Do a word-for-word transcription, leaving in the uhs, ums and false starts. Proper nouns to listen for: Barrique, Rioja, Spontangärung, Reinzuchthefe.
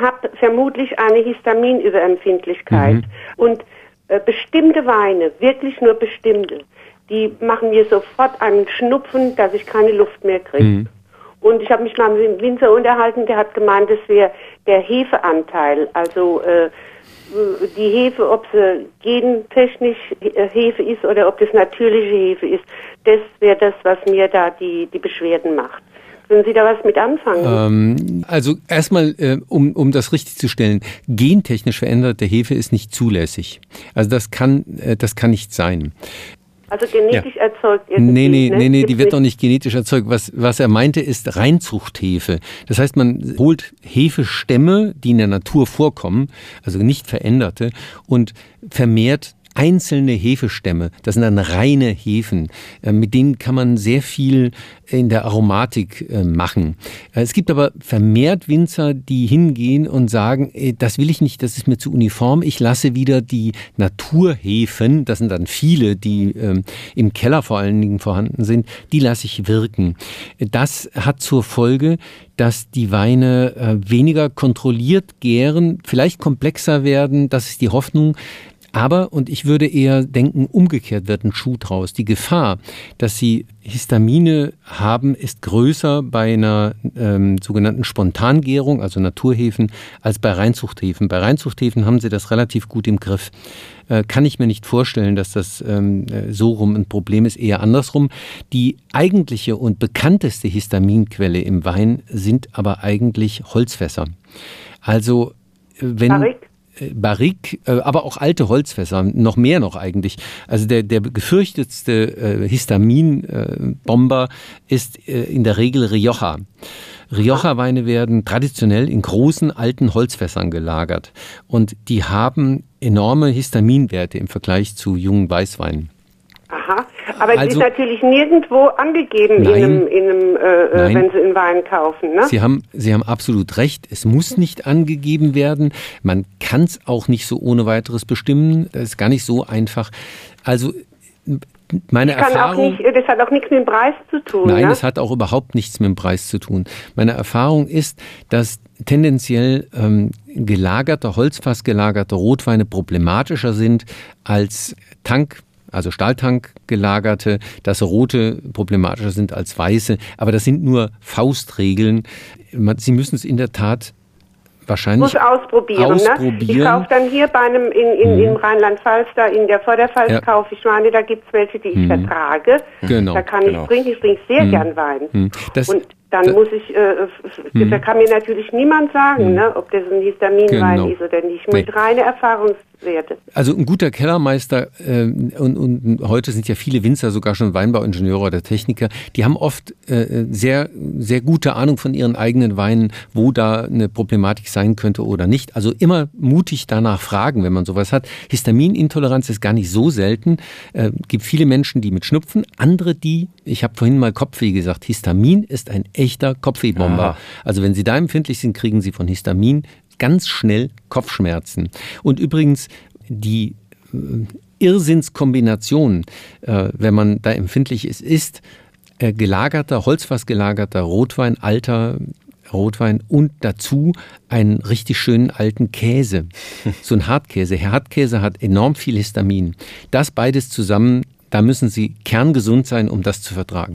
habe vermutlich eine Histaminüberempfindlichkeit. Mhm. Und äh, bestimmte Weine, wirklich nur bestimmte, die machen mir sofort einen Schnupfen, dass ich keine Luft mehr kriege. Mhm. Und ich habe mich mal mit dem Winzer unterhalten, der hat gemeint, das wäre der Hefeanteil. Also äh, die Hefe, ob sie gentechnisch Hefe ist oder ob das natürliche Hefe ist, das wäre das, was mir da die, die Beschwerden macht. Können Sie da was mit anfangen? Ähm, also erstmal, äh, um, um das richtig zu stellen, gentechnisch veränderte Hefe ist nicht zulässig. Also das kann, äh, das kann nicht sein. Also genetisch ja. erzeugt irgendwie. Nee, nee, ne? nee, nee die wird doch nicht genetisch erzeugt. Was, was er meinte, ist Reinzuchthefe. Das heißt, man holt Hefestämme, die in der Natur vorkommen, also nicht veränderte, und vermehrt einzelne Hefestämme. Das sind dann reine Hefen. Mit denen kann man sehr viel in der Aromatik machen. Es gibt aber vermehrt Winzer, die hingehen und sagen, das will ich nicht, das ist mir zu uniform. Ich lasse wieder die Naturhefen, das sind dann viele, die im Keller vor allen Dingen vorhanden sind, die lasse ich wirken. Das hat zur Folge, dass die Weine weniger kontrolliert gären, vielleicht komplexer werden. Das ist die Hoffnung. Aber, und ich würde eher denken, umgekehrt wird ein Schuh draus. Die Gefahr, dass sie Histamine haben, ist größer bei einer ähm, sogenannten Spontangärung, also Naturhefen, als bei Reinzuchthefen. Bei Reinzuchthefen haben sie das relativ gut im Griff. Äh, kann ich mir nicht vorstellen, dass das ähm, so rum ein Problem ist, eher andersrum. Die eigentliche und bekannteste Histaminquelle im Wein sind aber eigentlich Holzfässer. Also, wenn... Barrique? Barrique, aber auch alte Holzfässer, noch mehr noch eigentlich. Also der, der gefürchtetste äh, Histaminbomber äh, ist äh, in der Regel Rioja. Rioja-Weine werden traditionell in großen alten Holzfässern gelagert und die haben enorme Histaminwerte im Vergleich zu jungen Weißweinen. Aha, aber also, es ist natürlich nirgendwo angegeben, nein, in einem, in einem, äh, wenn Sie einen Wein kaufen. Ne? Sie haben, Sie haben absolut recht, es muss nicht angegeben werden. Man kann es auch nicht so ohne weiteres bestimmen, das ist gar nicht so einfach. Also meine kann Erfahrung... Auch nicht, das hat auch nichts mit dem Preis zu tun. Nein, ne? Es hat auch überhaupt nichts mit dem Preis zu tun. Meine Erfahrung ist, dass tendenziell ähm, gelagerte, Holzfass gelagerte Rotweine problematischer sind als Tank. Also Stahltank gelagerte, dass rote problematischer sind als weiße. Aber das sind nur Faustregeln. Sie müssen es in der Tat wahrscheinlich muss ausprobieren. ausprobieren. Ne? Ich kaufe dann hier bei einem in, in, mhm. in Rheinland-Pfalz, da in der Vorderpfalz ja. kaufe ich Weine, da gibt es welche, die ich mhm. vertrage. Genau, da kann genau. ich trinken, ich trinke sehr mhm. gern Wein. Mhm. Das, Und dann das, muss ich, äh, mhm. da kann mir natürlich niemand sagen, mhm. ne, ob das ein Histaminwein genau. ist oder nicht. Mit nee. reiner Erfahrung. Also ein guter Kellermeister äh, und, und heute sind ja viele Winzer sogar schon Weinbauingenieure oder Techniker, die haben oft äh, sehr, sehr gute Ahnung von ihren eigenen Weinen, wo da eine Problematik sein könnte oder nicht. Also immer mutig danach fragen, wenn man sowas hat. Histaminintoleranz ist gar nicht so selten. Es äh, gibt viele Menschen, die mit Schnupfen, andere die, ich habe vorhin mal Kopfweh gesagt, Histamin ist ein echter Kopfwehbomber. Aha. Also wenn Sie da empfindlich sind, kriegen Sie von Histamin ganz schnell Kopfschmerzen. Und übrigens die äh, Irrsinnskombination, äh, wenn man da empfindlich ist, ist äh, gelagerter, holzfassgelagerter Rotwein, alter Rotwein und dazu einen richtig schönen alten Käse, so ein Hartkäse. Herr Hartkäse hat enorm viel Histamin. Das beides zusammen, da müssen Sie kerngesund sein, um das zu vertragen.